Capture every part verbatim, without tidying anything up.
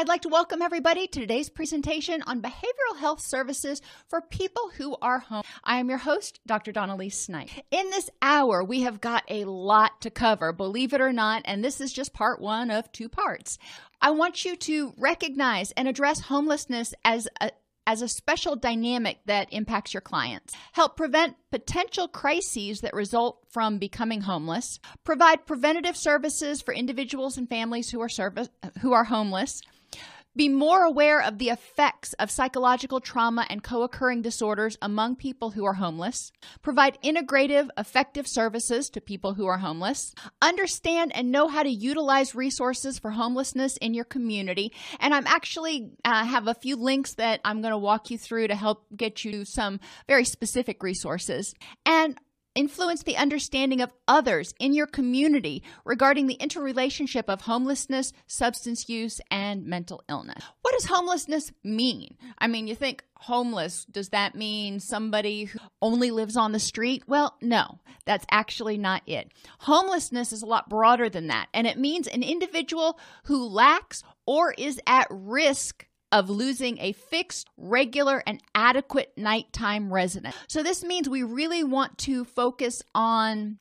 I'd like to welcome everybody to today's presentation on behavioral health services for people who are home. I am your host, Doctor Donnelly Snyte. In this hour, we have got a lot to cover, believe it or not, and this is just part one of two parts. I want you to recognize and address homelessness as a as a special dynamic that impacts your clients, help prevent potential crises that result from becoming homeless, provide preventative services for individuals and families who are service, who are homeless, be more aware of the effects of psychological trauma and co-occurring disorders among people who are homeless, provide integrative, effective services to people who are homeless, understand and know how to utilize resources for homelessness in your community. And I'm actually uh, have a few links that I'm going to walk you through to help get you some very specific resources. And influence the understanding of others in your community regarding the interrelationship of homelessness, substance use, and mental illness. What does homelessness mean? I mean, you think homeless, does that mean somebody who only lives on the street? Well, no, that's actually not it. Homelessness is a lot broader than that, and it means an individual who lacks or is at risk of losing a fixed, regular, and adequate nighttime residence. So this means we really want to focus on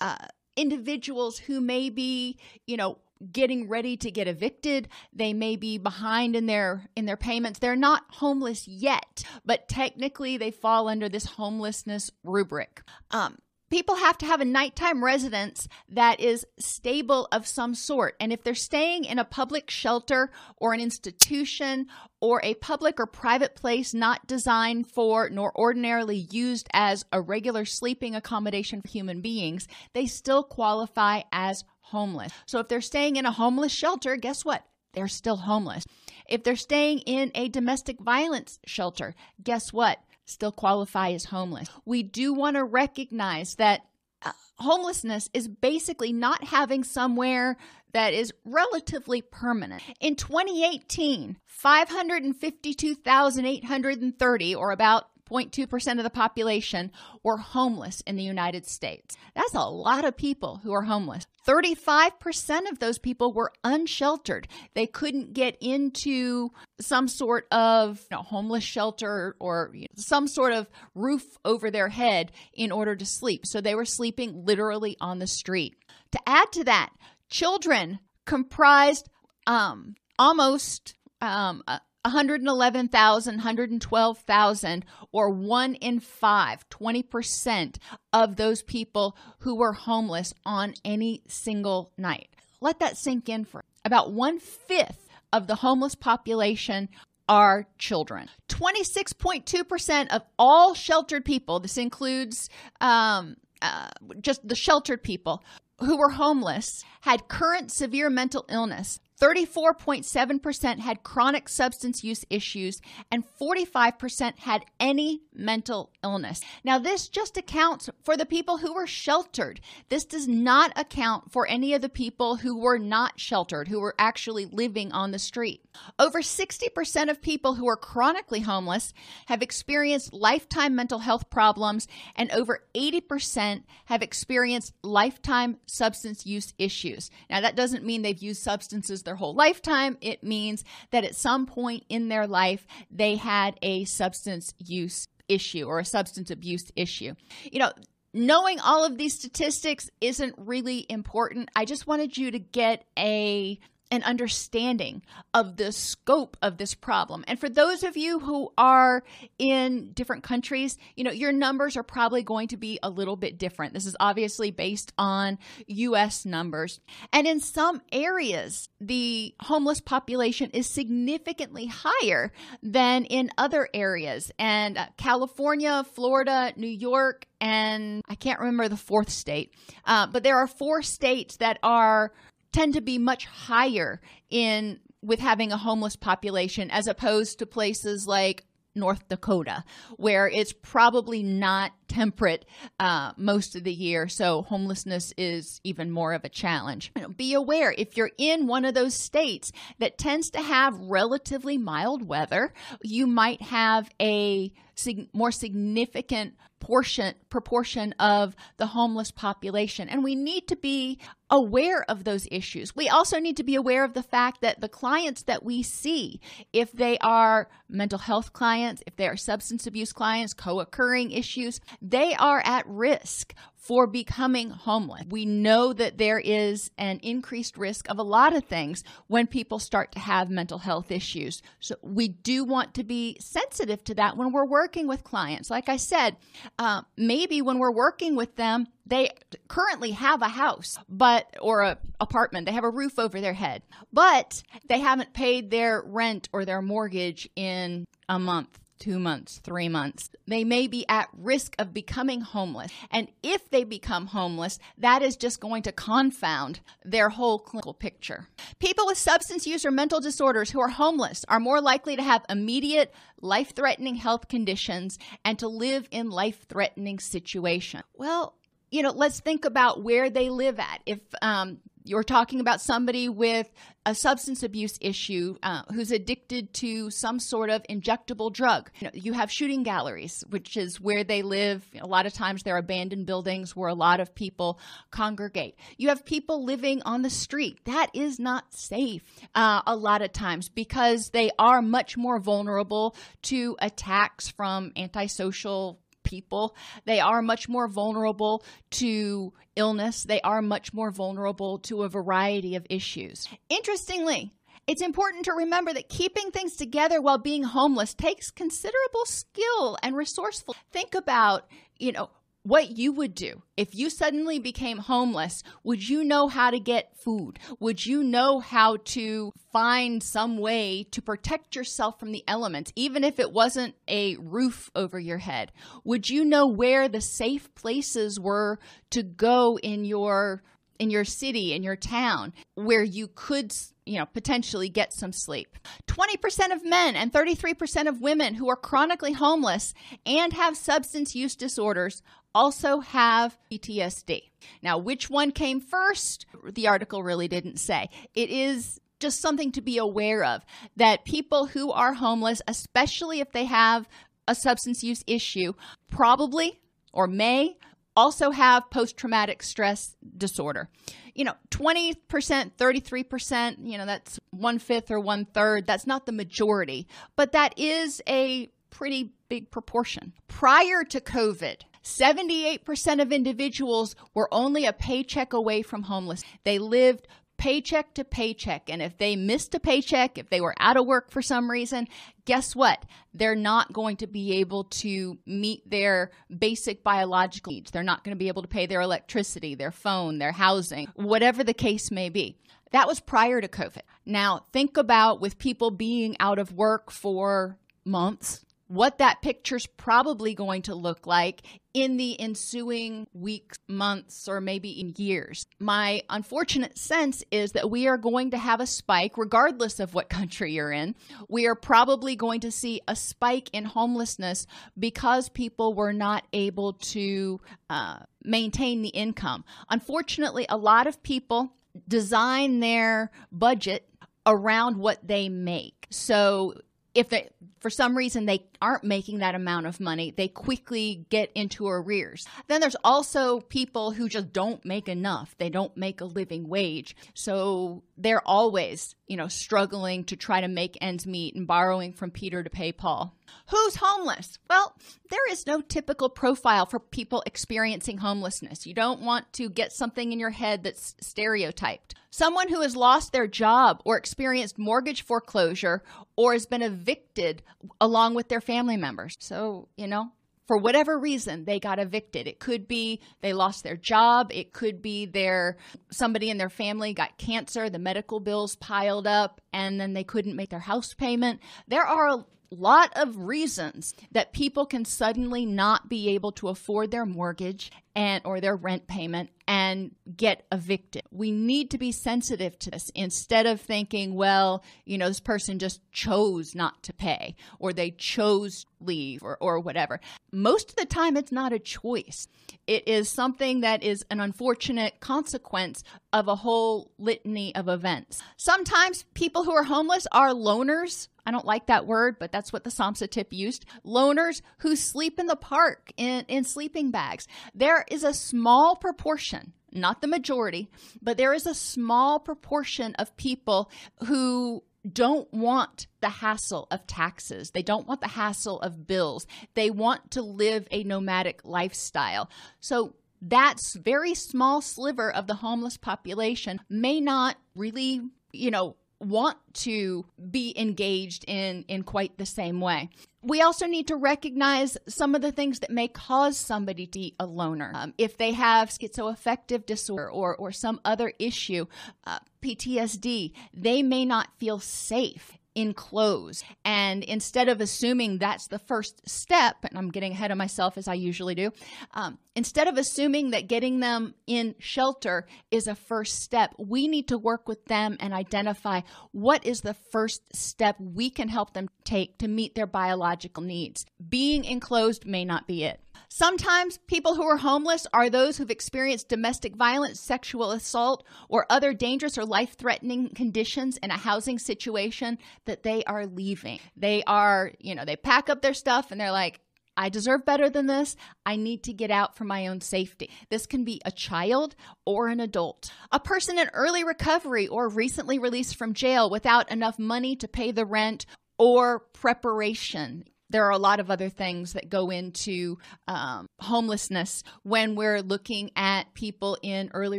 uh, individuals who may be, you know, getting ready to get evicted. They may be behind in their in their payments. They're not homeless yet, but technically they fall under this homelessness rubric. Um, People have to have a nighttime residence that is stable of some sort. And if they're staying in a public shelter or an institution or a public or private place not designed for nor ordinarily used as a regular sleeping accommodation for human beings, they still qualify as homeless. So if they're staying in a homeless shelter, guess what? They're still homeless. If they're staying in a domestic violence shelter, guess what? Still qualify as homeless. We do want to recognize that uh, homelessness is basically not having somewhere that is relatively permanent. In twenty eighteen, five hundred fifty-two thousand eight hundred thirty, or about zero point two percent of the population, were homeless in the United States. That's a lot of people who are homeless. thirty-five percent of those people were unsheltered. They couldn't get into some sort of you know, homeless shelter or you know, some sort of roof over their head in order to sleep. So they were sleeping literally on the street. To add to that, children comprised um, almost um, a, one hundred eleven thousand, one hundred twelve thousand, or one in five, twenty percent of those people who were homeless on any single night. Let that sink in for about one-fifth of the homeless population are children. twenty-six point two percent of all sheltered people, this includes um, uh, just the sheltered people who were homeless, had current severe mental illness. thirty-four point seven percent had chronic substance use issues, and forty-five percent had any mental illness. Now, this just accounts for the people who were sheltered. This does not account for any of the people who were not sheltered, who were actually living on the street. Over sixty percent of people who are chronically homeless have experienced lifetime mental health problems, and over eighty percent have experienced lifetime substance use issues. Now, that doesn't mean they've used substances their whole lifetime. It means that at some point in their life, they had a substance use issue or a substance abuse issue. You know, knowing all of these statistics isn't really important. I just wanted you to get a an understanding of the scope of this problem. And for those of you who are in different countries, you know, your numbers are probably going to be a little bit different. This is obviously based on U S numbers. And in some areas, the homeless population is significantly higher than in other areas. And uh, California, Florida, New York, and I can't remember the fourth state, uh, but there are four states that are tend to be much higher in with having a homeless population as opposed to places like North Dakota, where it's probably not temperate uh, most of the year. So homelessness is even more of a challenge. You know, be aware if you're in one of those states that tends to have relatively mild weather, you might have a sig- more significant Portion, proportion of the homeless population. And we need to be aware of those issues. We also need to be aware of the fact that the clients that we see, if they are mental health clients, if they are substance abuse clients, co-occurring issues, they are at risk for becoming homeless. We know that there is an increased risk of a lot of things when people start to have mental health issues. So we do want to be sensitive to that when we're working with clients. Like I said, uh, maybe when we're working with them, they currently have a house but or an apartment. They have a roof over their head, but they haven't paid their rent or their mortgage in a month, two months, three months. They may be at risk of becoming homeless. And if they become homeless, that is just going to confound their whole clinical picture. People with substance use or mental disorders who are homeless are more likely to have immediate life-threatening health conditions and to live in life-threatening situations. Well, you know, let's think about where they live at. If um, you're talking about somebody with a substance abuse issue uh, who's addicted to some sort of injectable drug. You know, you have shooting galleries, which is where they live. A lot of times they're abandoned buildings where a lot of people congregate. You have people living on the street. That is not safe uh, a lot of times because they are much more vulnerable to attacks from antisocial people. They are much more vulnerable to illness. They are much more vulnerable to a variety of issues. Interestingly, it's important to remember that keeping things together while being homeless takes considerable skill and resourcefulness. Think about, you know, what you would do if you suddenly became homeless. Would you know how to get food? Would you know how to find some way to protect yourself from the elements, even if it wasn't a roof over your head? Would you know where the safe places were to go in your in your city, in your town, where you could you know, potentially get some sleep? twenty percent of men and thirty-three percent of women who are chronically homeless and have substance use disorders also have P T S D. Now, which one came first? The article really didn't say. It is just something to be aware of, that people who are homeless, especially if they have a substance use issue, probably or may also have post-traumatic stress disorder. You know, twenty percent, thirty-three percent, you know, that's one-fifth or one-third. That's not the majority, but that is a pretty big proportion. Prior to COVID, seventy-eight percent of individuals were only a paycheck away from homeless. They lived paycheck to paycheck. And if they missed a paycheck, if they were out of work for some reason, guess what? They're not going to be able to meet their basic biological needs. They're not going to be able to pay their electricity, their phone, their housing, whatever the case may be. That was prior to COVID. Now, think about with people being out of work for months, what that picture's probably going to look like in the ensuing weeks, months, or maybe in years. My unfortunate sense is that we are going to have a spike, regardless of what country you're in. We are probably going to see a spike in homelessness because people were not able to uh, maintain the income. Unfortunately, a lot of people design their budget around what they make. So if they, for some reason they aren't making that amount of money, they quickly get into arrears. Then there's also people who just don't make enough. They don't make a living wage. So they're always, you know, struggling to try to make ends meet and borrowing from Peter to pay Paul. Who's homeless? Well, there is no typical profile for people experiencing homelessness. You don't want to get something in your head that's stereotyped. Someone who has lost their job or experienced mortgage foreclosure or has been evicted along with their family members. So, you know, for whatever reason, they got evicted. It could be they lost their job. It could be their somebody in their family got cancer, the medical bills piled up, and then they couldn't make their house payment. There are a lot of reasons that people can suddenly not be able to afford their mortgage and or their rent payment and get evicted. We need to be sensitive to this instead of thinking, well, you know, this person just chose not to pay or they chose to leave or, or whatever. Most of the time, it's not a choice. It is something that is an unfortunate consequence of a whole litany of events. Sometimes people who are homeless are loners. I don't like that word, but that's what the SAMHSA tip used. Loners who sleep in the park in, in sleeping bags. There is a small proportion, not the majority, but there is a small proportion of people who don't want the hassle of taxes. They don't want the hassle of bills. They want to live a nomadic lifestyle. So that very small sliver of the homeless population may not really, you know, want to be engaged in in quite the same way. We also need to recognize some of the things that may cause somebody to be a loner. Um, if they have schizoaffective disorder or, or some other issue, uh, P T S D, they may not feel safe in clothes. And instead of assuming that's the first step, and I'm getting ahead of myself as I usually do, um, instead of assuming that getting them in shelter is a first step, we need to work with them and identify what is the first step we can help them take to meet their biological needs. Being enclosed may not be it. Sometimes people who are homeless are those who've experienced domestic violence, sexual assault, or other dangerous or life-threatening conditions in a housing situation that they are leaving. They are, you know, they pack up their stuff and they're like, I deserve better than this. I need to get out for my own safety. This can be a child or an adult. A person in early recovery or recently released from jail without enough money to pay the rent or preparation. There are a lot of other things that go into um, homelessness when we're looking at people in early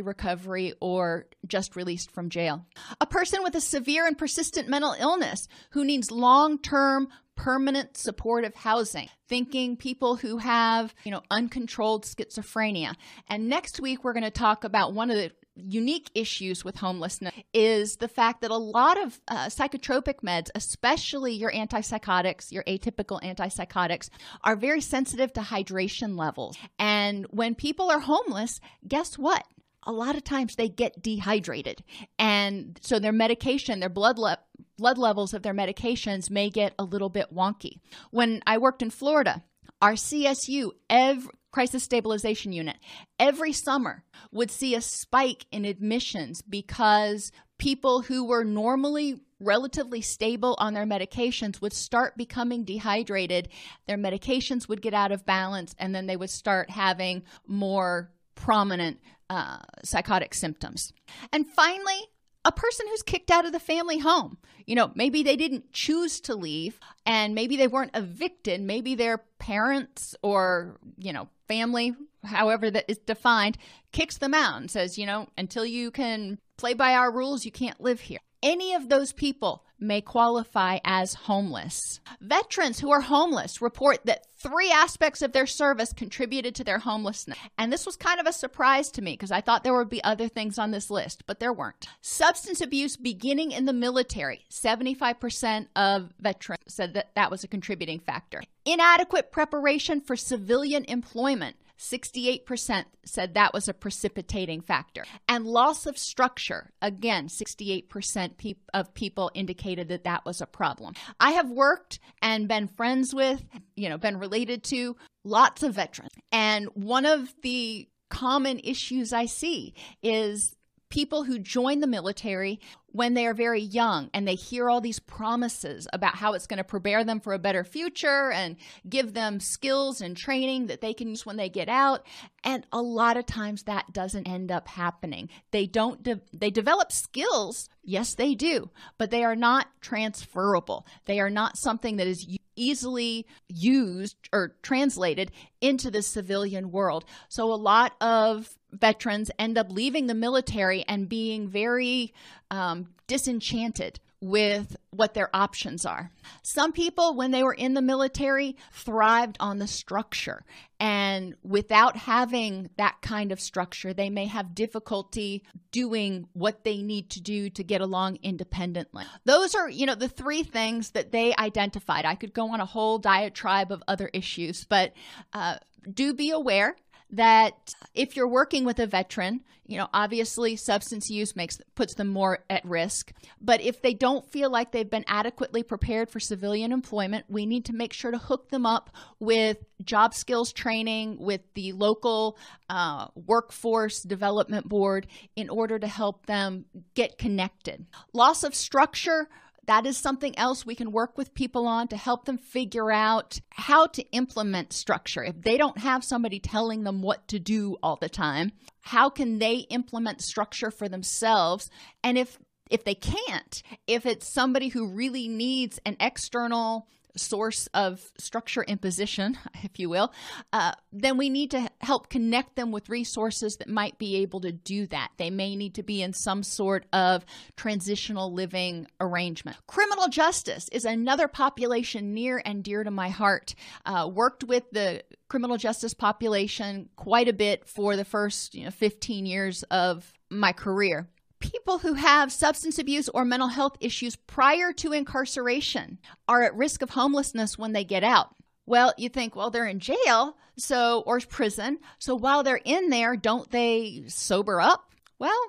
recovery or just released from jail. A person with a severe and persistent mental illness who needs long-term permanent supportive housing, thinking people who have, you know, uncontrolled schizophrenia. And next week, we're going to talk about one of the unique issues with homelessness is the fact that a lot of uh, psychotropic meds, especially your antipsychotics, your atypical antipsychotics, are very sensitive to hydration levels. And when people are homeless, guess what? A lot of times they get dehydrated. And so their medication, their blood le- blood levels of their medications may get a little bit wonky. When I worked in Florida, our C S U, every Crisis Stabilization Unit, every summer would see a spike in admissions because people who were normally relatively stable on their medications would start becoming dehydrated. Their medications would get out of balance, and then they would start having more prominent uh, psychotic symptoms. And finally, a person who's kicked out of the family home. You know, maybe they didn't choose to leave and maybe they weren't evicted. Maybe their parents or, you know, family, however that is defined, kicks them out and says, you know, until you can play by our rules, you can't live here. Any of those people may qualify as homeless. Veterans who are homeless report that three aspects of their service contributed to their homelessness. And this was kind of a surprise to me because I thought there would be other things on this list, but there weren't. Substance abuse beginning in the military. seventy-five percent of veterans said that that was a contributing factor. Inadequate preparation for civilian employment. sixty-eight percent said that was a precipitating factor. And loss of structure, again, sixty-eight percent of people indicated that that was a problem. I have worked and been friends with, you know, been related to lots of veterans. And one of the common issues I see is people who join the military when they are very young and they hear all these promises about how it's going to prepare them for a better future and give them skills and training that they can use when they get out. And a lot of times that doesn't end up happening. They don't, de- they develop skills. Yes, they do, but they are not transferable. They are not something that is easily used or translated into the civilian world. So a lot of veterans end up leaving the military and being very um, disenchanted with what their options are. Some people, when they were in the military, thrived on the structure. And without having that kind of structure, they may have difficulty doing what they need to do to get along independently. Those are, you know, the three things that they identified. I could go on a whole diatribe of other issues, but uh, do be aware that if you're working with a veteran, you know, obviously substance use makes puts them more at risk. But if they don't feel like they've been adequately prepared for civilian employment, we need to make sure to hook them up with job skills training, with the local uh, workforce development board in order to help them get connected. Loss of structure, that is something else we can work with people on to help them figure out how to implement structure. If they don't have somebody telling them what to do all the time, how can they implement structure for themselves? And if if they can't, if it's somebody who really needs an external source of structure imposition, if you will, uh, then we need to help connect them with resources that might be able to do that. They may need to be in some sort of transitional living arrangement. Criminal justice is another population near and dear to my heart. Uh, worked with the criminal justice population quite a bit for the first, you know, fifteen years of my career. People who have substance abuse or mental health issues prior to incarceration are at risk of homelessness when they get out. Well, you think, well, they're in jail, so or prison. So while they're in there, don't they sober up? Well,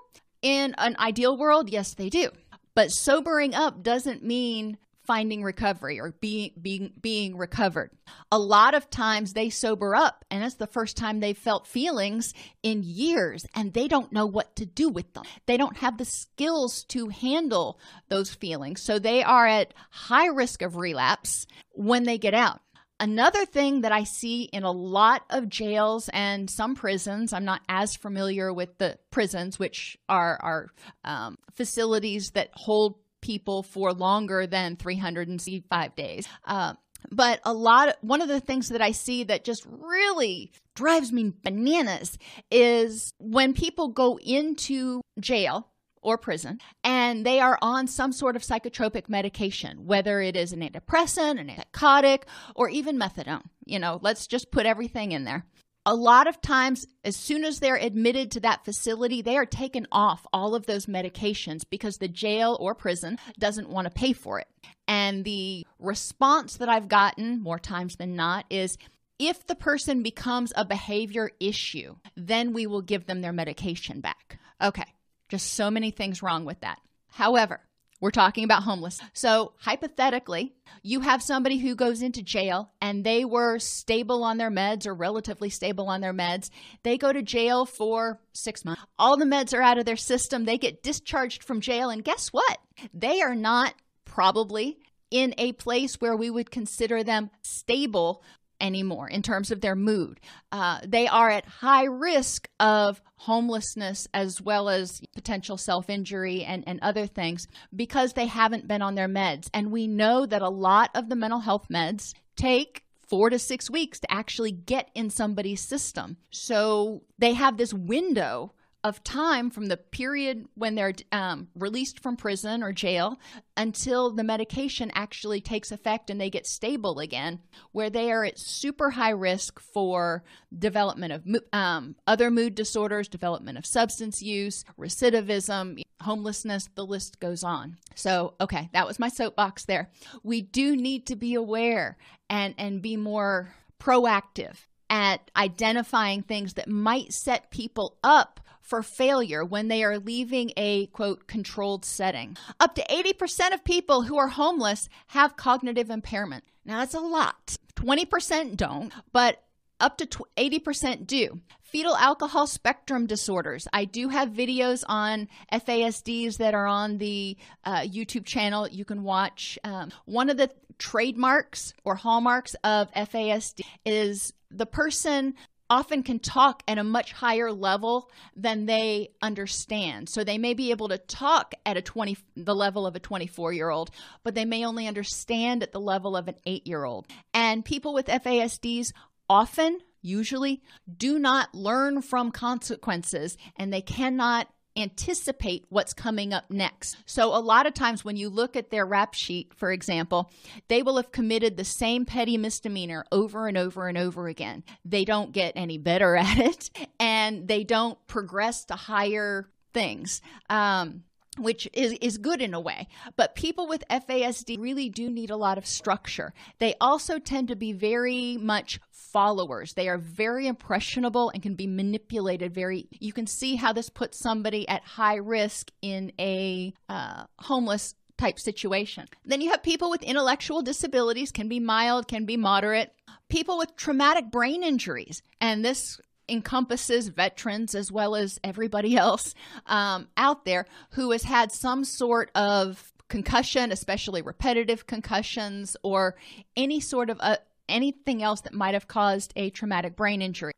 in an ideal world, yes, they do. But sobering up doesn't mean finding recovery or being being being recovered. A lot of times they sober up and it's the first time they've felt feelings in years and they don't know what to do with them. They don't have the skills to handle those feelings. So they are at high risk of relapse when they get out. Another thing that I see in a lot of jails and some prisons, I'm not as familiar with the prisons, which are, are um, facilities that hold people for longer than three hundred sixty-five days. Uh, but a lot of, one of the things that I see that just really drives me bananas is when people go into jail or prison and they are on some sort of psychotropic medication, whether it is an antidepressant, an antipsychotic, or even methadone. You know, let's just put everything in there. A lot of times, as soon as they're admitted to that facility, they are taken off all of those medications because the jail or prison doesn't want to pay for it. And the response that I've gotten more times than not is, if the person becomes a behavior issue, then we will give them their medication back. Okay, just so many things wrong with that. However, we're talking about homeless. So hypothetically, you have somebody who goes into jail and they were stable on their meds or relatively stable on their meds. They go to jail for six months. All the meds are out of their system. They get discharged from jail. And guess what? They are not probably in a place where we would consider them stable anymore in terms of their mood. Uh, they are at high risk of homelessness as well as potential self-injury and, and other things because they haven't been on their meds. And we know that a lot of the mental health meds take four to six weeks to actually get in somebody's system. So they have this window of time from the period when they're um, released from prison or jail until the medication actually takes effect and they get stable again, where they are at super high risk for development of um, other mood disorders, development of substance use, recidivism, homelessness, the list goes on. So, okay, that was my soapbox there. We do need to be aware and, and be more proactive at identifying things that might set people up for failure when they are leaving a, quote, controlled setting. Up to eighty percent of people who are homeless have cognitive impairment. Now, that's a lot. twenty percent don't, but up to eighty percent do. Fetal alcohol spectrum disorders. I do have videos on F A S Ds that are on the uh, YouTube channel you can watch. Um, one of the trademarks or hallmarks of F A S D is the person often can talk at a much higher level than they understand. So they may be able to talk at a twenty, the level of a twenty-four-year-old, but they may only understand at the level of an eight-year-old. And people with F A S Ds often, usually, do not learn from consequences, and they cannot anticipate what's coming up next. So a lot of times when you look at their rap sheet, for example, they will have committed the same petty misdemeanor over and over and over again. They don't get any better at it, and they don't progress to higher things, um, which is, is good in a way. But people with F A S D really do need a lot of structure. They also tend to be very much followers. They are very impressionable and can be manipulated very, you can see how this puts somebody at high risk in a uh, homeless type situation. Then you have people with intellectual disabilities, can be mild, can be moderate. People with traumatic brain injuries, and this encompasses veterans as well as everybody else um, out there who has had some sort of concussion, especially repetitive concussions or any sort of a, anything else that might have caused a traumatic brain injury.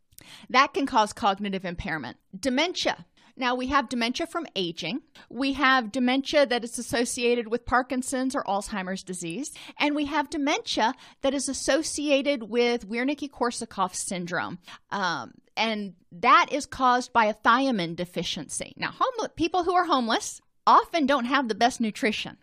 That can cause cognitive impairment. Dementia. Now, we have dementia from aging. We have dementia that is associated with Parkinson's or Alzheimer's disease. And we have dementia that is associated with Wernicke-Korsakoff syndrome. Um, and that is caused by a thiamine deficiency. Now, home- people who are homeless often don't have the best nutrition.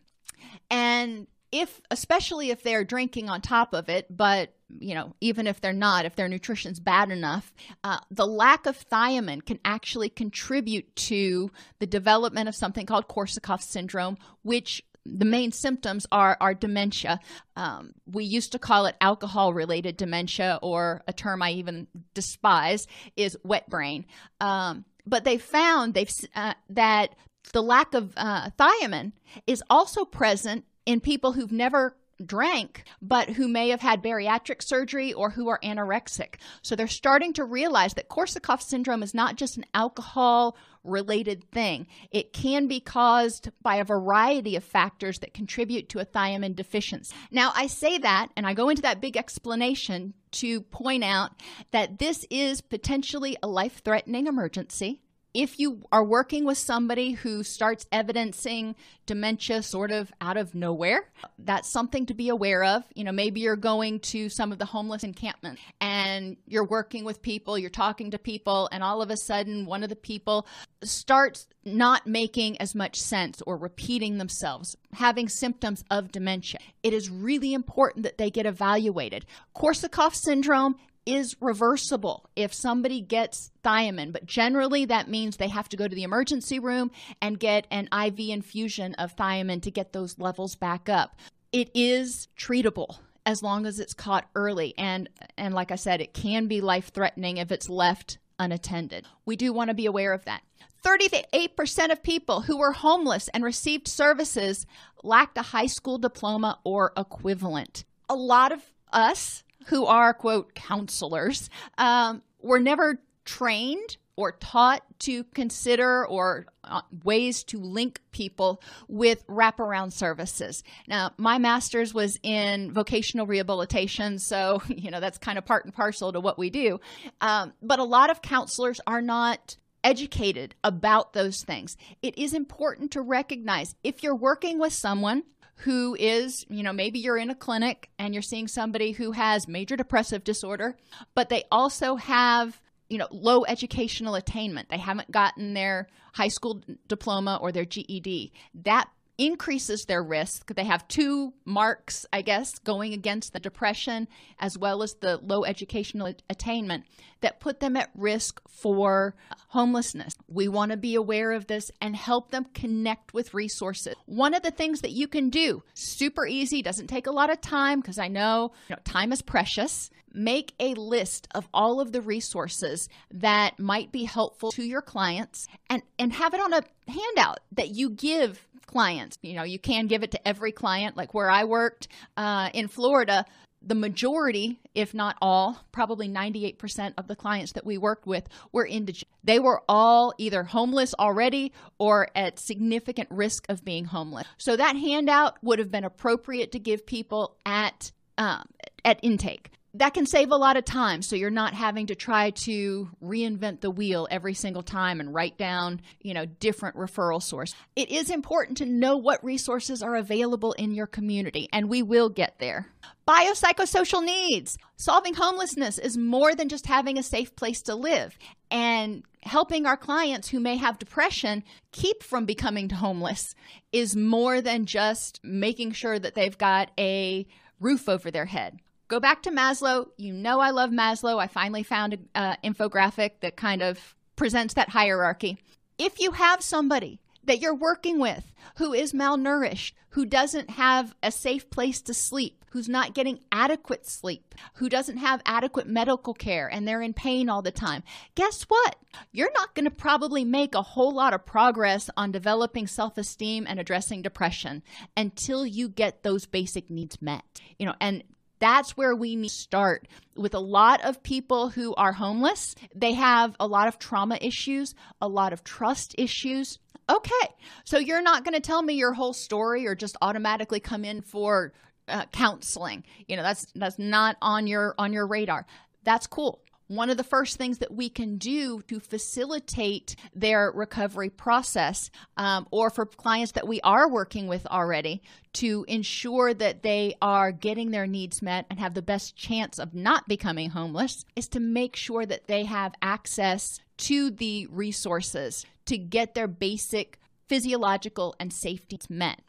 And if, especially if they're drinking on top of it, but you know, even if they're not, if their nutrition's bad enough, uh, the lack of thiamine can actually contribute to the development of something called Korsakoff syndrome, which the main symptoms are, are dementia. Um, we used to call it alcohol-related dementia, or a term I even despise is wet brain. Um, but they found they've uh, that the lack of uh, thiamine is also present in people who've never drank, but who may have had bariatric surgery or who are anorexic. So they're starting to realize that Korsakoff syndrome is not just an alcohol-related thing. It can be caused by a variety of factors that contribute to a thiamine deficiency. Now, I say that, and I go into that big explanation to point out that this is potentially a life-threatening emergency. If you are working with somebody who starts evidencing dementia sort of out of nowhere, that's something to be aware of. You know, maybe you're going to some of the homeless encampments and you're working with people, you're talking to people, and all of a sudden one of the people starts not making as much sense or repeating themselves, having symptoms of dementia. It is really important that they get evaluated. Korsakoff syndrome is reversible if somebody gets thiamine, but generally that means they have to go to the emergency room and get an I V infusion of thiamine to get those levels back up. It is treatable as long as it's caught early, and and like I said, it can be life-threatening if it's left unattended. We do want to be aware of that. thirty-eight percent of people who were homeless and received services lacked a high school diploma or equivalent. A lot of us who are, quote, counselors, um, were never trained or taught to consider or uh, ways to link people with wraparound services. Now, my master's was in vocational rehabilitation, so, you know, that's kind of part and parcel to what we do. Um, but a lot of counselors are not educated about those things. It is important to recognize if you're working with someone who is, you know, maybe you're in a clinic and you're seeing somebody who has major depressive disorder, but they also have, you know, low educational attainment. They haven't gotten their high school diploma or their G E D. That increases their risk. They have two marks, I guess, going against the depression as well as the low educational attainment that put them at risk for homelessness. We want to be aware of this and help them connect with resources. One of the things that you can do, super easy, doesn't take a lot of time because I know, you know, time is precious. Make a list of all of the resources that might be helpful to your clients and, and have it on a handout that you give clients. You know, you can give it to every client. Like where I worked uh, in Florida, the majority, if not all, probably ninety-eight percent of the clients that we worked with were indigent. They were all either homeless already or at significant risk of being homeless. So that handout would have been appropriate to give people at um, at intake. That can save a lot of time, so you're not having to try to reinvent the wheel every single time and write down, you know, different referral sources. It is important to know what resources are available in your community, and we will get there. Biopsychosocial needs. Solving homelessness is more than just having a safe place to live, and helping our clients who may have depression keep from becoming homeless is more than just making sure that they've got a roof over their head. Go back to Maslow. You know I love Maslow. I finally found an uh, infographic that kind of presents that hierarchy. If you have somebody that you're working with who is malnourished, who doesn't have a safe place to sleep, who's not getting adequate sleep, who doesn't have adequate medical care, and they're in pain all the time, guess what? You're not going to probably make a whole lot of progress on developing self-esteem and addressing depression until you get those basic needs met. You know, and that's where we need to start with a lot of people who are homeless. They have a lot of trauma issues, a lot of trust issues. Okay, so you're not going to tell me your whole story or just automatically come in for uh, counseling. You know, that's that's not on your on your radar. That's cool. One of the first things that we can do to facilitate their recovery process, um, or for clients that we are working with already, to ensure that they are getting their needs met and have the best chance of not becoming homeless, is to make sure that they have access to the resources to get their basic physiological and safety needs met.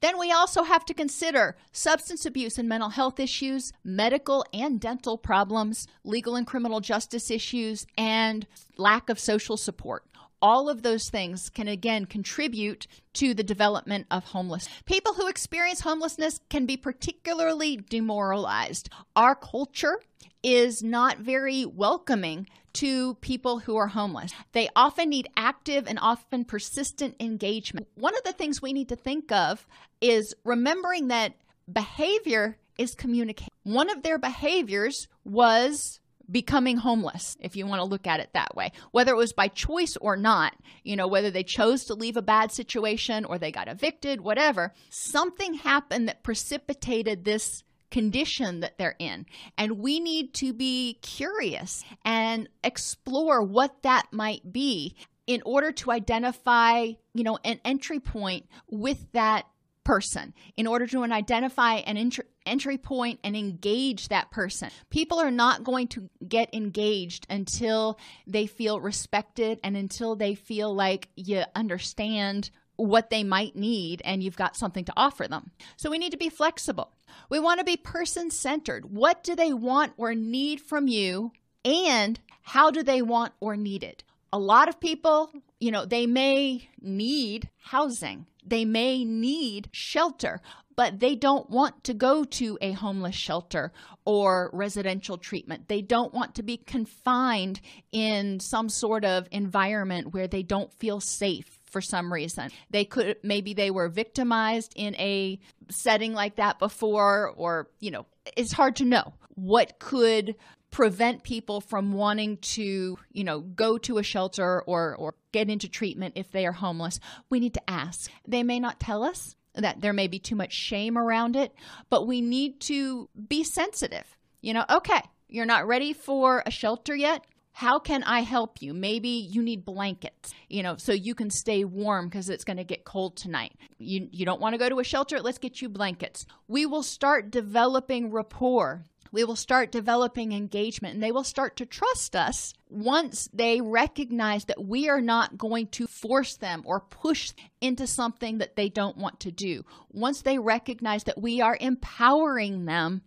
Then we also have to consider substance abuse and mental health issues, medical and dental problems, legal and criminal justice issues, and lack of social support. All of those things can, again, contribute to the development of homelessness. People who experience homelessness can be particularly demoralized. Our culture is not very welcoming to people who are homeless. They often need active and often persistent engagement. One of the things we need to think of is remembering that behavior is communication. One of their behaviors was becoming homeless, if you want to look at it that way, whether it was by choice or not, you know, whether they chose to leave a bad situation or they got evicted, whatever, something happened that precipitated this condition that they're in. And we need to be curious and explore what that might be in order to identify, you know, an entry point with that person, in order to identify an entry entry point and engage that person. People are not going to get engaged until they feel respected and until they feel like you understand what they might need and you've got something to offer them. So we need to be flexible. We want to be person-centered. What do they want or need from you, and how do they want or need it? A lot of people, you know, they may need housing. They may need shelter, but they don't want to go to a homeless shelter or residential treatment. They don't want to be confined in some sort of environment where they don't feel safe for some reason. They could, maybe they were victimized in a setting like that before, or, you know, it's hard to know what could prevent people from wanting to, you know, go to a shelter or, or get into treatment if they are homeless. We need to ask. They may not tell us. That there may be too much shame around it, but we need to be sensitive. You know, okay, you're not ready for a shelter yet. How can I help you? Maybe you need blankets, you know, so you can stay warm because it's going to get cold tonight. You, you don't want to go to a shelter? Let's get you blankets. We will start developing rapport. We will start developing engagement, and they will start to trust us once they recognize that we are not going to force them or push into something that they don't want to do. Once they recognize that we are empowering them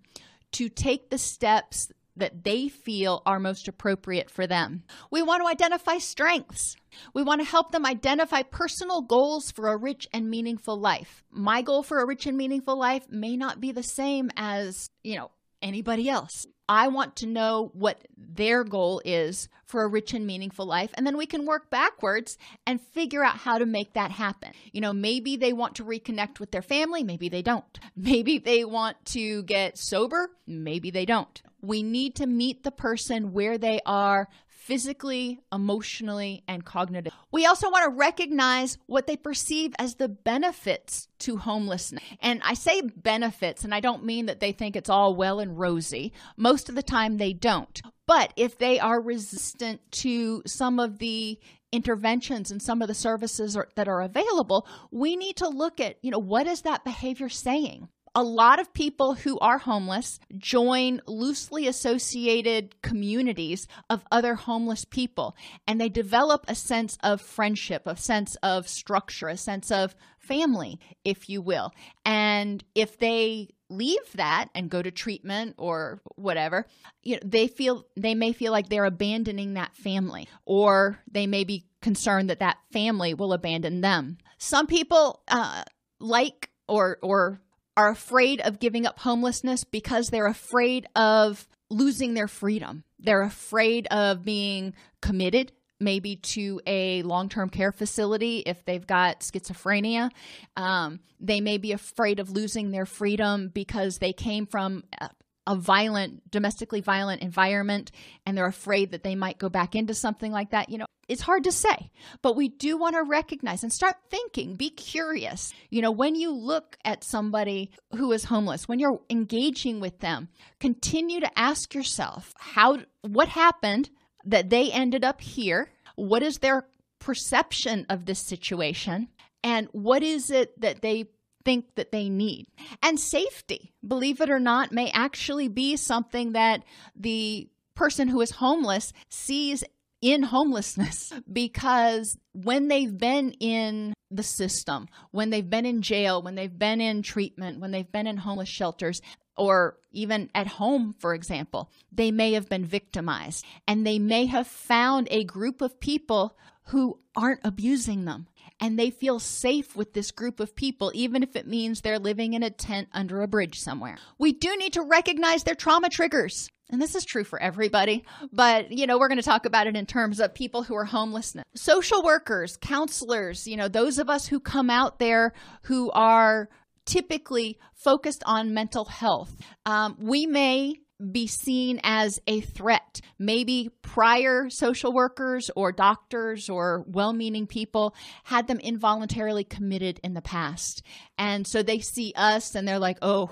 to take the steps that they feel are most appropriate for them. We want to identify strengths. We want to help them identify personal goals for a rich and meaningful life. My goal for a rich and meaningful life may not be the same as, you know, anybody else. I want to know what their goal is for a rich and meaningful life. And then we can work backwards and figure out how to make that happen. You know, maybe they want to reconnect with their family. Maybe they don't. Maybe they want to get sober. Maybe they don't. We need to meet the person where they are physically, emotionally, and cognitively. We also want to recognize what they perceive as the benefits to homelessness. And I say benefits, and I don't mean that they think it's all well and rosy. Most of the time they don't. But if they are resistant to some of the interventions and some of the services are, that are available, we need to look at, you know, what is that behavior saying? A lot of people who are homeless join loosely associated communities of other homeless people, and they develop a sense of friendship, a sense of structure, a sense of family, if you will. And if they leave that and go to treatment or whatever, you know, they feel they may feel like they're abandoning that family, or they may be concerned that that family will abandon them. Some people uh, like or or are afraid of giving up homelessness because they're afraid of losing their freedom. They're afraid of being committed maybe to a long-term care facility if they've got schizophrenia. Um, they may be afraid of losing their freedom because they came from a, a violent, domestically violent environment, and they're afraid that they might go back into something like that. You know, it's hard to say, but we do want to recognize and start thinking, be curious. You know, when you look at somebody who is homeless, when you're engaging with them, continue to ask yourself how, what happened that they ended up here? What is their perception of this situation? And what is it that they think that they need? And safety, believe it or not, may actually be something that the person who is homeless sees in homelessness, because when they've been in the system, when they've been in jail, when they've been in treatment, when they've been in homeless shelters, or even at home, for example, they may have been victimized, and they may have found a group of people who aren't abusing them, and they feel safe with this group of people, even if it means they're living in a tent under a bridge somewhere. We do need to recognize their trauma triggers. And this is true for everybody, but, you know, we're going to talk about it in terms of people who are homeless. Social workers, counselors, you know, those of us who come out there who are typically focused on mental health, um, we may be seen as a threat. Maybe prior social workers or doctors or well-meaning people had them involuntarily committed in the past. And so they see us and they're like, oh,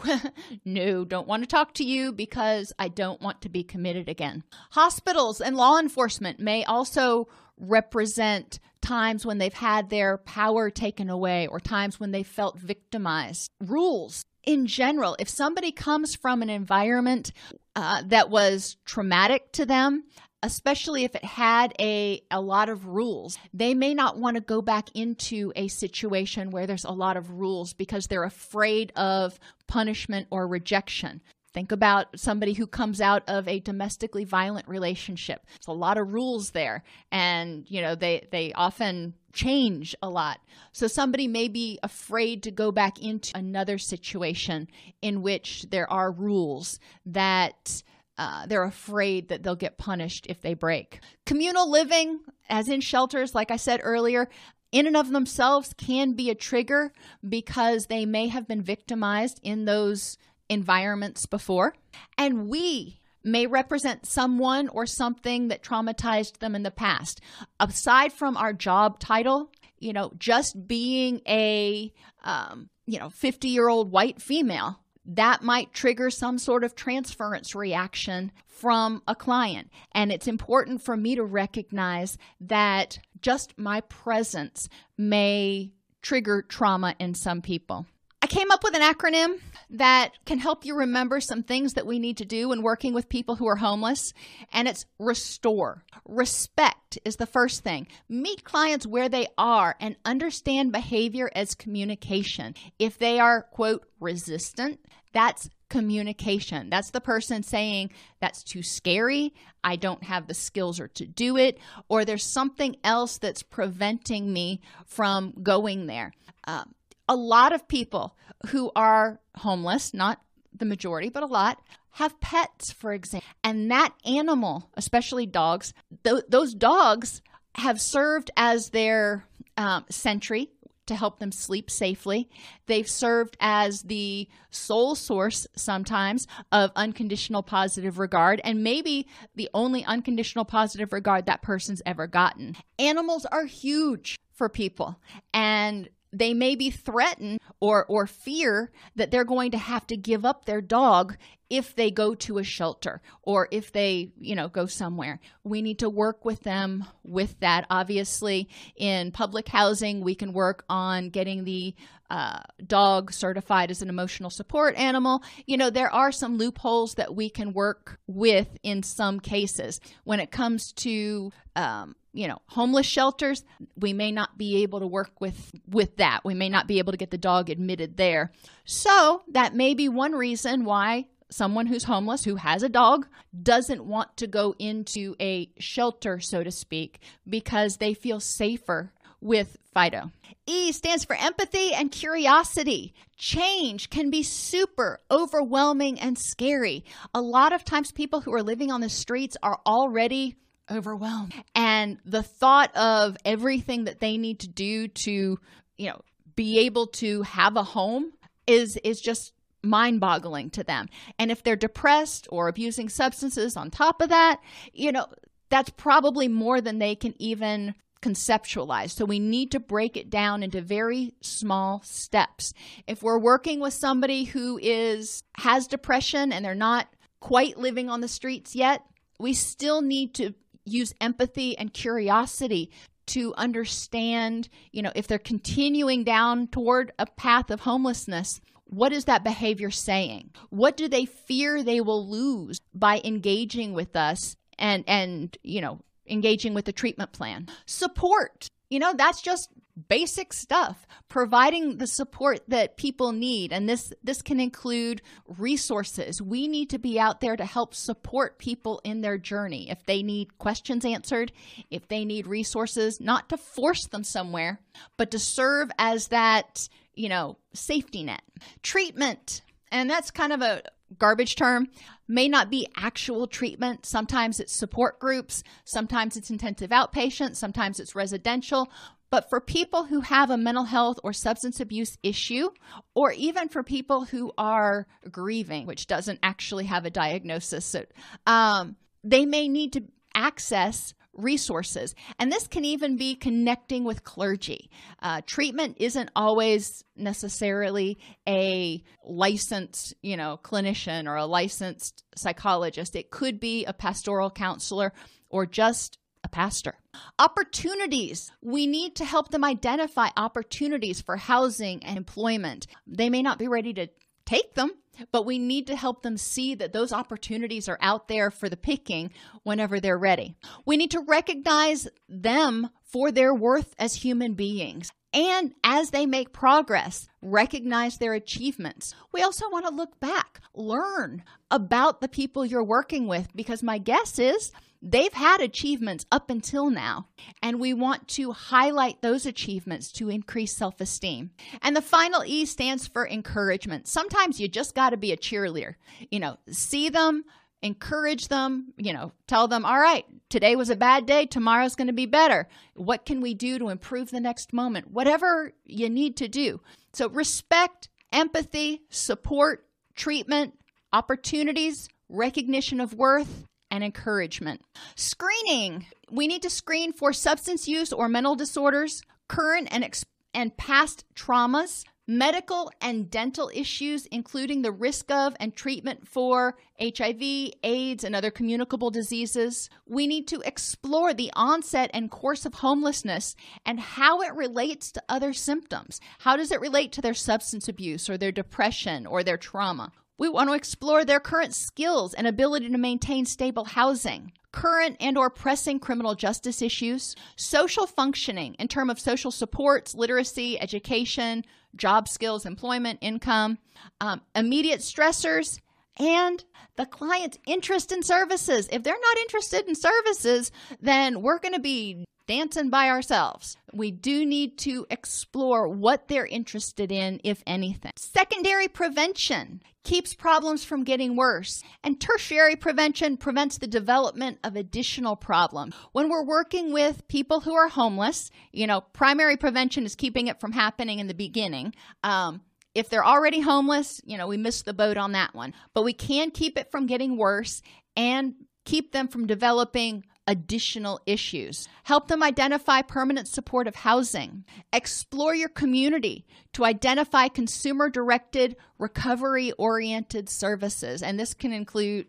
no, don't want to talk to you because I don't want to be committed again. Hospitals and law enforcement may also represent times when they've had their power taken away or times when they felt victimized. Rules. In general, if somebody comes from an environment uh, that was traumatic to them, especially if it had a, a lot of rules, they may not want to go back into a situation where there's a lot of rules because they're afraid of punishment or rejection. Think about somebody who comes out of a domestically violent relationship. There's a lot of rules there, and you know they, they often change a lot. So somebody may be afraid to go back into another situation in which there are rules that uh, they're afraid that they'll get punished if they break. Communal living, as in shelters, like I said earlier, in and of themselves can be a trigger because they may have been victimized in those environments before. And we may represent someone or something that traumatized them in the past. Aside from our job title, you know, just being a, um, you know, fifty-year-old white female, that might trigger some sort of transference reaction from a client. And it's important for me to recognize that just my presence may trigger trauma in some people. I came up with an acronym that can help you remember some things that we need to do when working with people who are homeless, and it's RESTORE. Respect is the first thing. Meet clients where they are and understand behavior as communication. If they are, quote, resistant, that's communication. That's the person saying, that's too scary, I don't have the skills or to do it, or there's something else that's preventing me from going there. Um, A lot of people who are homeless, not the majority, but a lot, have pets, for example. And that animal, especially dogs, th- those dogs have served as their um, sentry to help them sleep safely. They've served as the sole source sometimes of unconditional positive regard, and maybe the only unconditional positive regard that person's ever gotten. Animals are huge for people, and they may be threatened or, or fear that they're going to have to give up their dog if they go to a shelter or if they, you know, go somewhere. We need to work with them with that. Obviously, in public housing, we can work on getting the uh, dog certified as an emotional support animal. You know, there are some loopholes that we can work with in some cases. When it comes to um, you know, homeless shelters, we may not be able to work with, with that. We may not be able to get the dog admitted there. So that may be one reason why someone who's homeless, who has a dog, doesn't want to go into a shelter, so to speak, because they feel safer with Fido. E stands for empathy and curiosity. Change can be super overwhelming and scary. A lot of times people who are living on the streets are already overwhelmed, and the thought of everything that they need to do to, you know, be able to have a home is is just mind-boggling to them. And if they're depressed or abusing substances on top of that, you know, that's probably more than they can even conceptualize. So we need to break it down into very small steps. If we're working with somebody who is has depression and they're not quite living on the streets yet, we still need to use empathy and curiosity to understand, you know, if they're continuing down toward a path of homelessness, what is that behavior saying? What do they fear they will lose by engaging with us and, and you know, engaging with the treatment plan? Support, you know, that's just basic stuff, providing the support that people need. And this, this can include resources. We need to be out there to help support people in their journey. If they need questions answered, if they need resources, not to force them somewhere, but to serve as that, you know, safety net. Treatment, and that's kind of a garbage term, may not be actual treatment. Sometimes it's support groups, sometimes it's intensive outpatient, sometimes it's residential. But for people who have a mental health or substance abuse issue, or even for people who are grieving, which doesn't actually have a diagnosis, so, um, they may need to access resources. And this can even be connecting with clergy. Uh, treatment isn't always necessarily a licensed, you know, clinician or a licensed psychologist. It could be a pastoral counselor or just a pastor. Opportunities. We need to help them identify opportunities for housing and employment. They may not be ready to take them, but we need to help them see that those opportunities are out there for the picking whenever they're ready. We need to recognize them for their worth as human beings. And as they make progress, recognize their achievements. We also want to look back, learn about the people you're working with, because my guess is they've had achievements up until now, and we want to highlight those achievements to increase self-esteem. And the final E stands for encouragement. Sometimes you just got to be a cheerleader. You know, see them, encourage them, you know, tell them, all right, today was a bad day, tomorrow's going to be better. What can we do to improve the next moment? Whatever you need to do. So respect, empathy, support, treatment, opportunities, recognition of worth, and encouragement. Screening. We need to screen for substance use or mental disorders, current and ex- and past traumas, medical and dental issues, including the risk of and treatment for H I V, AIDS, and other communicable diseases. We need to explore the onset and course of homelessness and how it relates to other symptoms. How does it relate to their substance abuse or their depression or their trauma? We want to explore their current skills and ability to maintain stable housing, current and or pressing criminal justice issues, social functioning in terms of social supports, literacy, education, job skills, employment, income, um, immediate stressors, and the client's interest in services. If they're not interested in services, then we're going to be dancing by ourselves. We do need to explore what they're interested in, if anything. Secondary prevention keeps problems from getting worse, and tertiary prevention prevents the development of additional problems. When we're working with people who are homeless, you know, primary prevention is keeping it from happening in the beginning. Um, If they're already homeless, you know, we missed the boat on that one. But we can keep it from getting worse and keep them from developing additional issues. Help them identify permanent supportive housing. Explore your community to identify consumer-directed, recovery-oriented services. And this can include,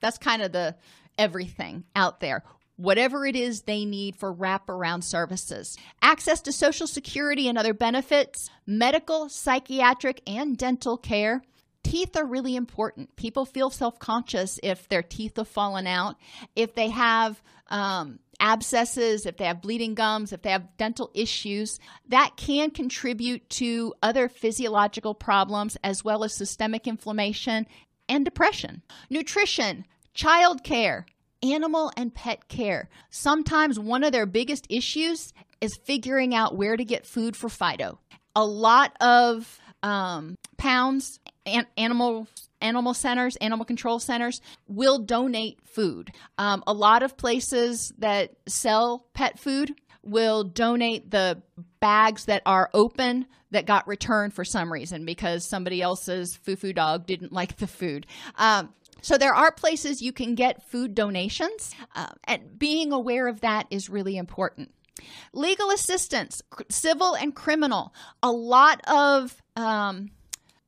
that's kind of the everything out there. Whatever it is they need for wraparound services. Access to Social Security and other benefits, medical, psychiatric, and dental care. Teeth are really important. People feel self-conscious if their teeth have fallen out, if they have um, abscesses, if they have bleeding gums, if they have dental issues. That can contribute to other physiological problems as well as systemic inflammation and depression. Nutrition, child care. Animal and pet care. Sometimes one of their biggest issues is figuring out where to get food for Fido. A lot of um, pounds, an animal animal centers, animal control centers will donate food. Um, a lot of places that sell pet food will donate the bags that are open that got returned for some reason because somebody else's foo-foo dog didn't like the food. Um, So there are places you can get food donations, uh, and being aware of that is really important. Legal assistance, civil and criminal. A lot of um,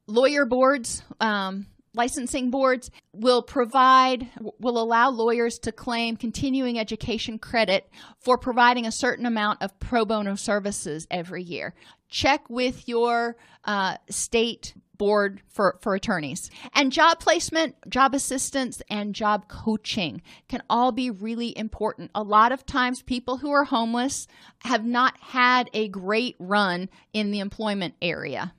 lawyer boards, um, licensing boards will provide, will allow lawyers to claim continuing education credit for providing a certain amount of pro bono services every year. Check with your uh, state board for, for attorneys. And job placement, job assistance, and job coaching can all be really important. A lot of times people who are homeless have not had a great run in the employment area.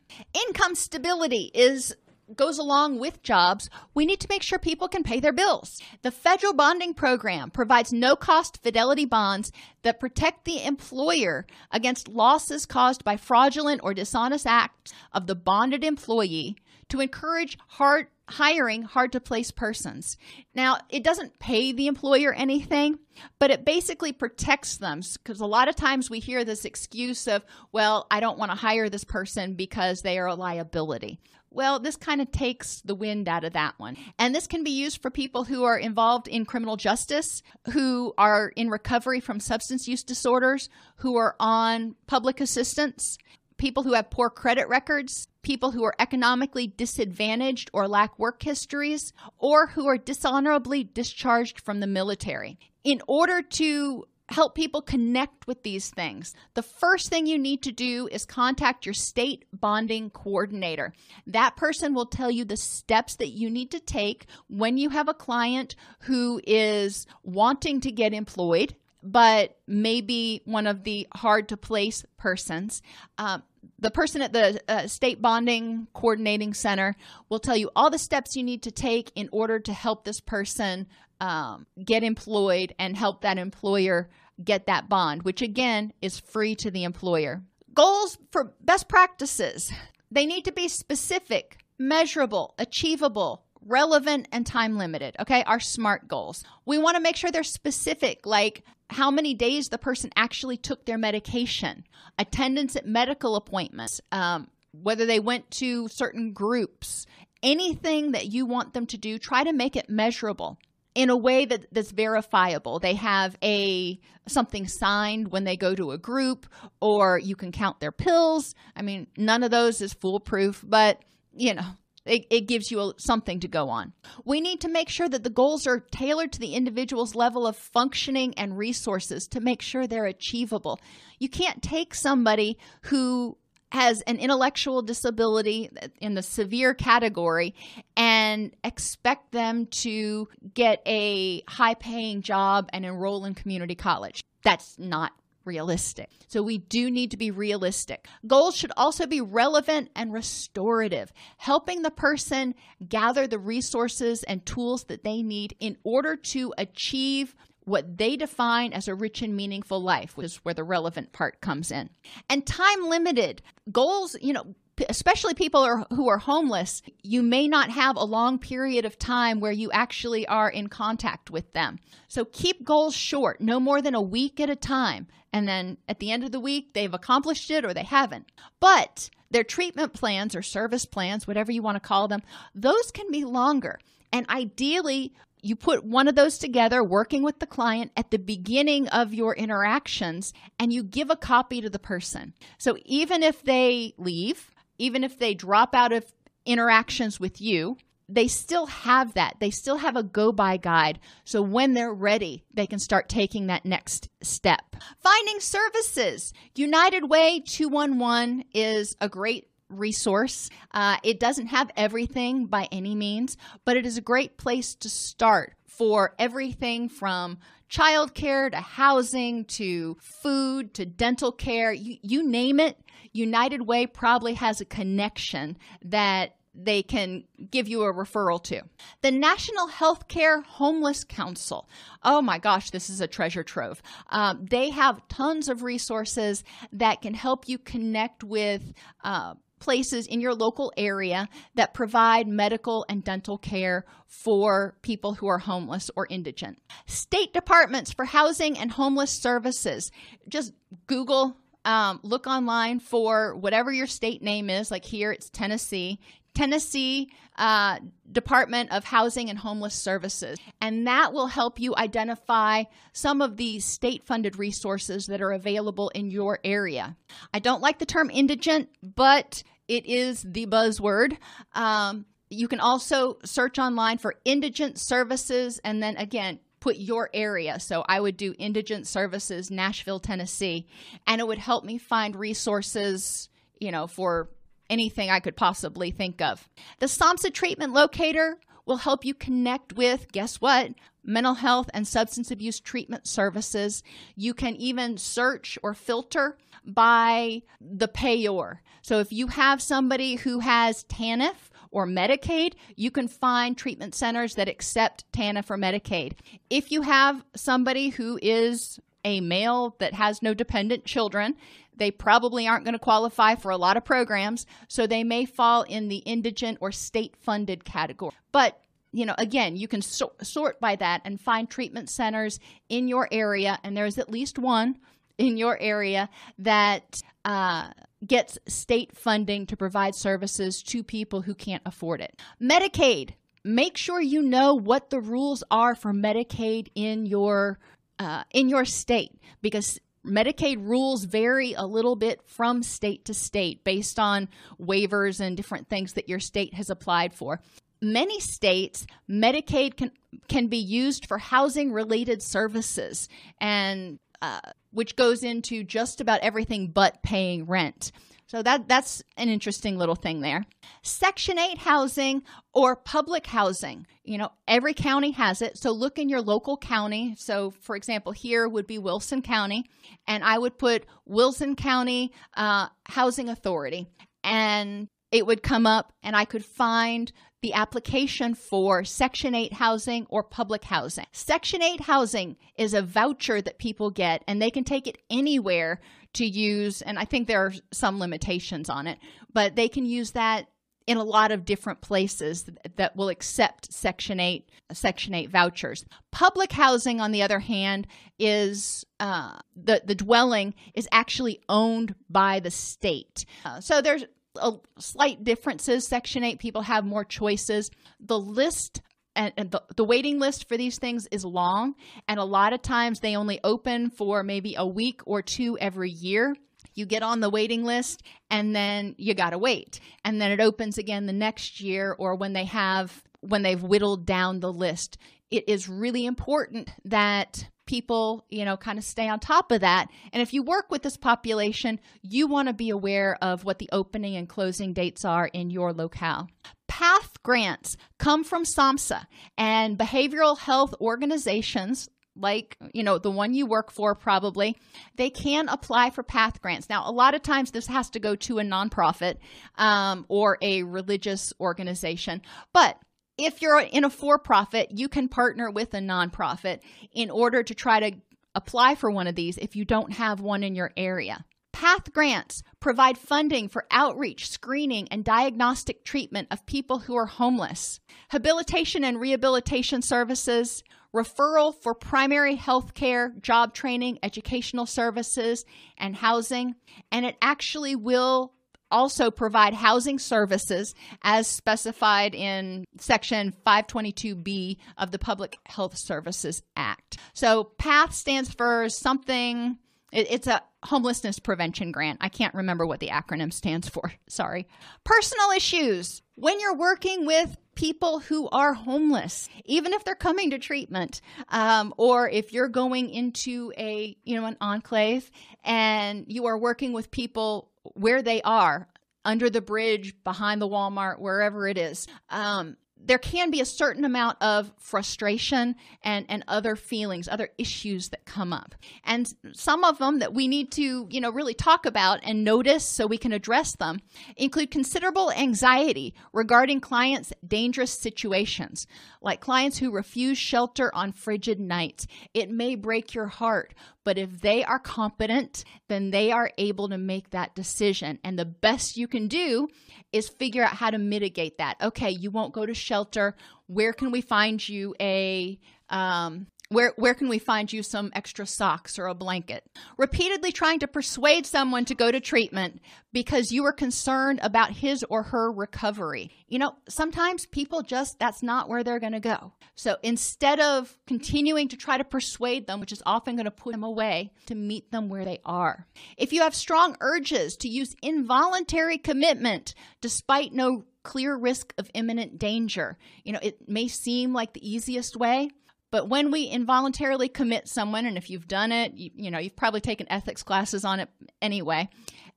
Income stability is goes along with jobs. We need to make sure people can pay their bills. The federal bonding program provides no-cost fidelity bonds that protect the employer against losses caused by fraudulent or dishonest acts of the bonded employee to encourage hard hiring hard-to-place persons. Now, it doesn't pay the employer anything, but it basically protects them because a lot of times we hear this excuse of, well, I don't want to hire this person because they are a liability. Well, this kind of takes the wind out of that one. And this can be used for people who are involved in criminal justice, who are in recovery from substance use disorders, who are on public assistance, people who have poor credit records, people who are economically disadvantaged or lack work histories, or who are dishonorably discharged from the military. In order to help people connect with these things, the first thing you need to do is contact your state bonding coordinator. That person will tell you the steps that you need to take when you have a client who is wanting to get employed, but maybe one of the hard-to-place persons. Um, the person at the uh, state bonding coordinating center will tell you all the steps you need to take in order to help this person Um, get employed and help that employer get that bond, which again is free to the employer. Goals for best practices. They need to be specific, measurable, achievable, relevant, and time limited. Okay, our SMART goals. We want to make sure they're specific, like how many days the person actually took their medication, attendance at medical appointments, um, whether they went to certain groups, anything that you want them to do, try to make it measurable. In a way that, that's verifiable. They have a something signed when they go to a group, or you can count their pills. I mean, none of those is foolproof, but, you know, it, it gives you a, something to go on. We need to make sure that the goals are tailored to the individual's level of functioning and resources to make sure they're achievable. You can't take somebody who has an intellectual disability in the severe category and expect them to get a high-paying job and enroll in community college. That's not realistic. So we do need to be realistic. Goals should also be relevant and restorative, helping the person gather the resources and tools that they need in order to achieve what they define as a rich and meaningful life, which is where the relevant part comes in. And time limited. Goals, you know, especially people are, who are homeless, you may not have a long period of time where you actually are in contact with them. So keep goals short, no more than a week at a time. And then at the end of the week, they've accomplished it or they haven't. But their treatment plans or service plans, whatever you want to call them, those can be longer. And ideally, you put one of those together, working with the client at the beginning of your interactions, and you give a copy to the person. So even if they leave, even if they drop out of interactions with you, they still have that. They still have a go-by guide. So when they're ready, they can start taking that next step. Finding services. United Way two one one is a great resource. Uh, it doesn't have everything by any means, but it is a great place to start for everything from childcare to housing to food to dental care. You, you name it. United Way probably has a connection that they can give you a referral to. The National Healthcare Homeless Council. Oh my gosh, this is a treasure trove. Um, they have tons of resources that can help you connect with uh, places in your local area that provide medical and dental care for people who are homeless or indigent. State departments for housing and homeless services. Just Google, um, look online for whatever your state name is. Like here, it's Tennessee. Tennessee uh, Department of Housing and Homeless Services. And that will help you identify some of the state-funded resources that are available in your area. I don't like the term indigent, but it is the buzzword. Um, you can also search online for indigent services and then, again, put your area. So I would do indigent services, Nashville, Tennessee, and it would help me find resources, you know, for anything I could possibly think of. The SAMHSA treatment locator will help you connect with, guess what, mental health and substance abuse treatment services. You can even search or filter by the payor. So if you have somebody who has T A N F or Medicaid, you can find treatment centers that accept T A N F or Medicaid. If you have somebody who is a male that has no dependent children, they probably aren't going to qualify for a lot of programs, so they may fall in the indigent or state-funded category. But, you know, again, you can so- sort by that and find treatment centers in your area, and there's at least one in your area that uh, gets state funding to provide services to people who can't afford it. Medicaid. Make sure you know what the rules are for Medicaid in your Uh, in your state, because Medicaid rules vary a little bit from state to state based on waivers and different things that your state has applied for. Many states, Medicaid can can be used for housing-related services, and uh, which goes into just about everything but paying rent. So that that's an interesting little thing there. Section eight housing or public housing. You know, every county has it. So look in your local county. So, for example, here would be Wilson County. And I would put Wilson County uh, Housing Authority. And it would come up and I could find the application for Section eight housing or public housing. Section eight housing is a voucher that people get, and they can take it anywhere to use, and I think there are some limitations on it, but they can use that in a lot of different places that will accept Section eight, Section eight vouchers. Public housing, on the other hand, is uh, the, the dwelling is actually owned by the state. Uh, so there's a slight differences. Section eight people have more choices. The list and, and the, the waiting list for these things is long, and a lot of times they only open for maybe a week or two every year. You get on the waiting list and then you got to wait. And then it opens again the next year or when they have, when they've whittled down the list. It is really important that people, you know, kind of stay on top of that. And if you work with this population, you want to be aware of what the opening and closing dates are in your locale. PATH grants come from SAMHSA and behavioral health organizations like, you know, the one you work for probably, they can apply for PATH grants. Now, a lot of times this has to go to a nonprofit um, or a religious organization. But if you're in a for-profit, you can partner with a nonprofit in order to try to apply for one of these if you don't have one in your area. PATH grants provide funding for outreach, screening, and diagnostic treatment of people who are homeless, habilitation and rehabilitation services, referral for primary health care, job training, educational services, and housing. And it actually will also provide housing services as specified in Section five twenty-two B of the Public Health Services Act. So PATH stands for something... It's a homelessness prevention grant. I can't remember what the acronym stands for. Sorry. Personal issues. When you're working with people who are homeless, even if they're coming to treatment, um, or if you're going into a, you know, an enclave and you are working with people where they are, under the bridge, behind the Walmart, wherever it is, um, there can be a certain amount of frustration and, and other feelings, other issues that come up. And some of them that we need to, you know, really talk about and notice so we can address them include considerable anxiety regarding clients' dangerous situations, like clients who refuse shelter on frigid nights. It may break your heart, but if they are competent, then they are able to make that decision. And the best you can do is figure out how to mitigate that. Okay, you won't go to shelter. Where can we find you a um, where where can we find you some extra socks or a blanket? Repeatedly trying to persuade someone to go to treatment because you are concerned about his or her recovery. You know, sometimes people just, that's not where they're going to go. So instead of continuing to try to persuade them, which is often going to put them away, to meet them where they are. If you have strong urges to use involuntary commitment despite no clear risk of imminent danger. You know, it may seem like the easiest way, but when we involuntarily commit someone, and if you've done it, you, you know, you've probably taken ethics classes on it anyway,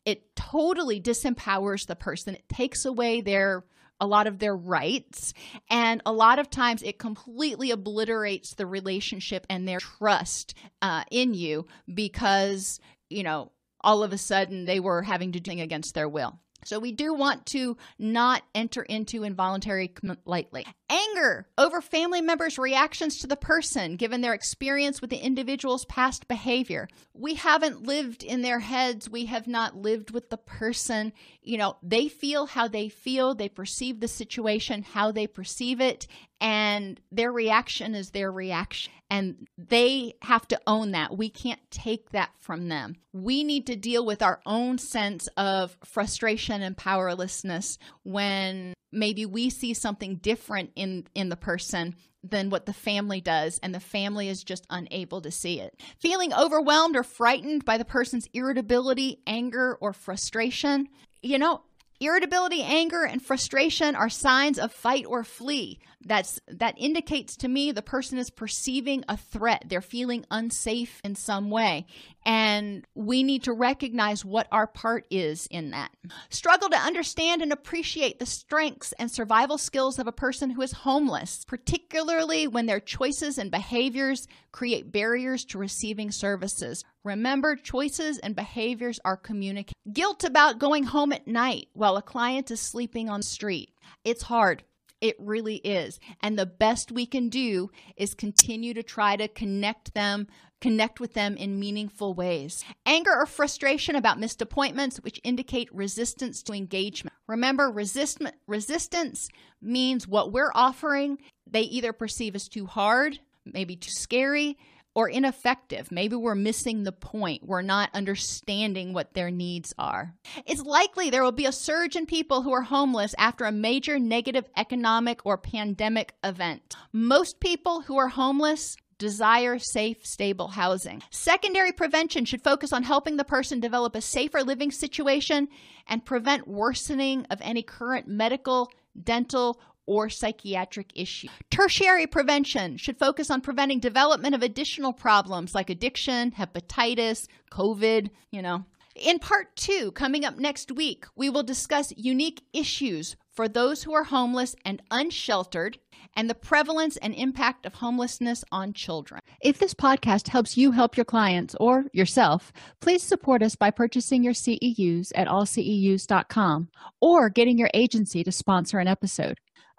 it totally disempowers the person. It takes away their, a lot of their rights. And a lot of times it completely obliterates the relationship and their trust uh, in you because, you know, all of a sudden they were having to do things against their will. So we do want to not enter into involuntary commitment lightly. Anger over family members' reactions to the person, given their experience with the individual's past behavior. We haven't lived in their heads. We have not lived with the person. You know, they feel how they feel. They perceive the situation, how they perceive it. And their reaction is their reaction. And they have to own that. We can't take that from them. We need to deal with our own sense of frustration and powerlessness when maybe we see something different in, in the person than what the family does, and the family is just unable to see it. Feeling overwhelmed or frightened by the person's irritability, anger, or frustration. You know, irritability, anger, and frustration are signs of fight or flee. That's, that indicates to me the person is perceiving a threat. They're feeling unsafe in some way. And we need to recognize what our part is in that. Struggle to understand and appreciate the strengths and survival skills of a person who is homeless, particularly when their choices and behaviors create barriers to receiving services. Remember, choices and behaviors are communicated. Guilt about going home at night while a client is sleeping on the street. It's hard. It really is. And the best we can do is continue to try to connect them, connect with them in meaningful ways. Anger or frustration about missed appointments, which indicate resistance to engagement. Remember, resist- resistance means what we're offering, they either perceive as too hard, maybe too scary, or ineffective. Maybe we're missing the point. We're not understanding what their needs are. It's likely there will be a surge in people who are homeless after a major negative economic or pandemic event. Most people who are homeless desire safe, stable housing. Secondary prevention should focus on helping the person develop a safer living situation and prevent worsening of any current medical, dental, or psychiatric issue. Tertiary prevention should focus on preventing development of additional problems like addiction, hepatitis, COVID, you know. In part two, coming up next week, we will discuss unique issues for those who are homeless and unsheltered, and the prevalence and impact of homelessness on children. If this podcast helps you help your clients or yourself, please support us by purchasing your C E Us at all C E Us dot com or getting your agency to sponsor an episode.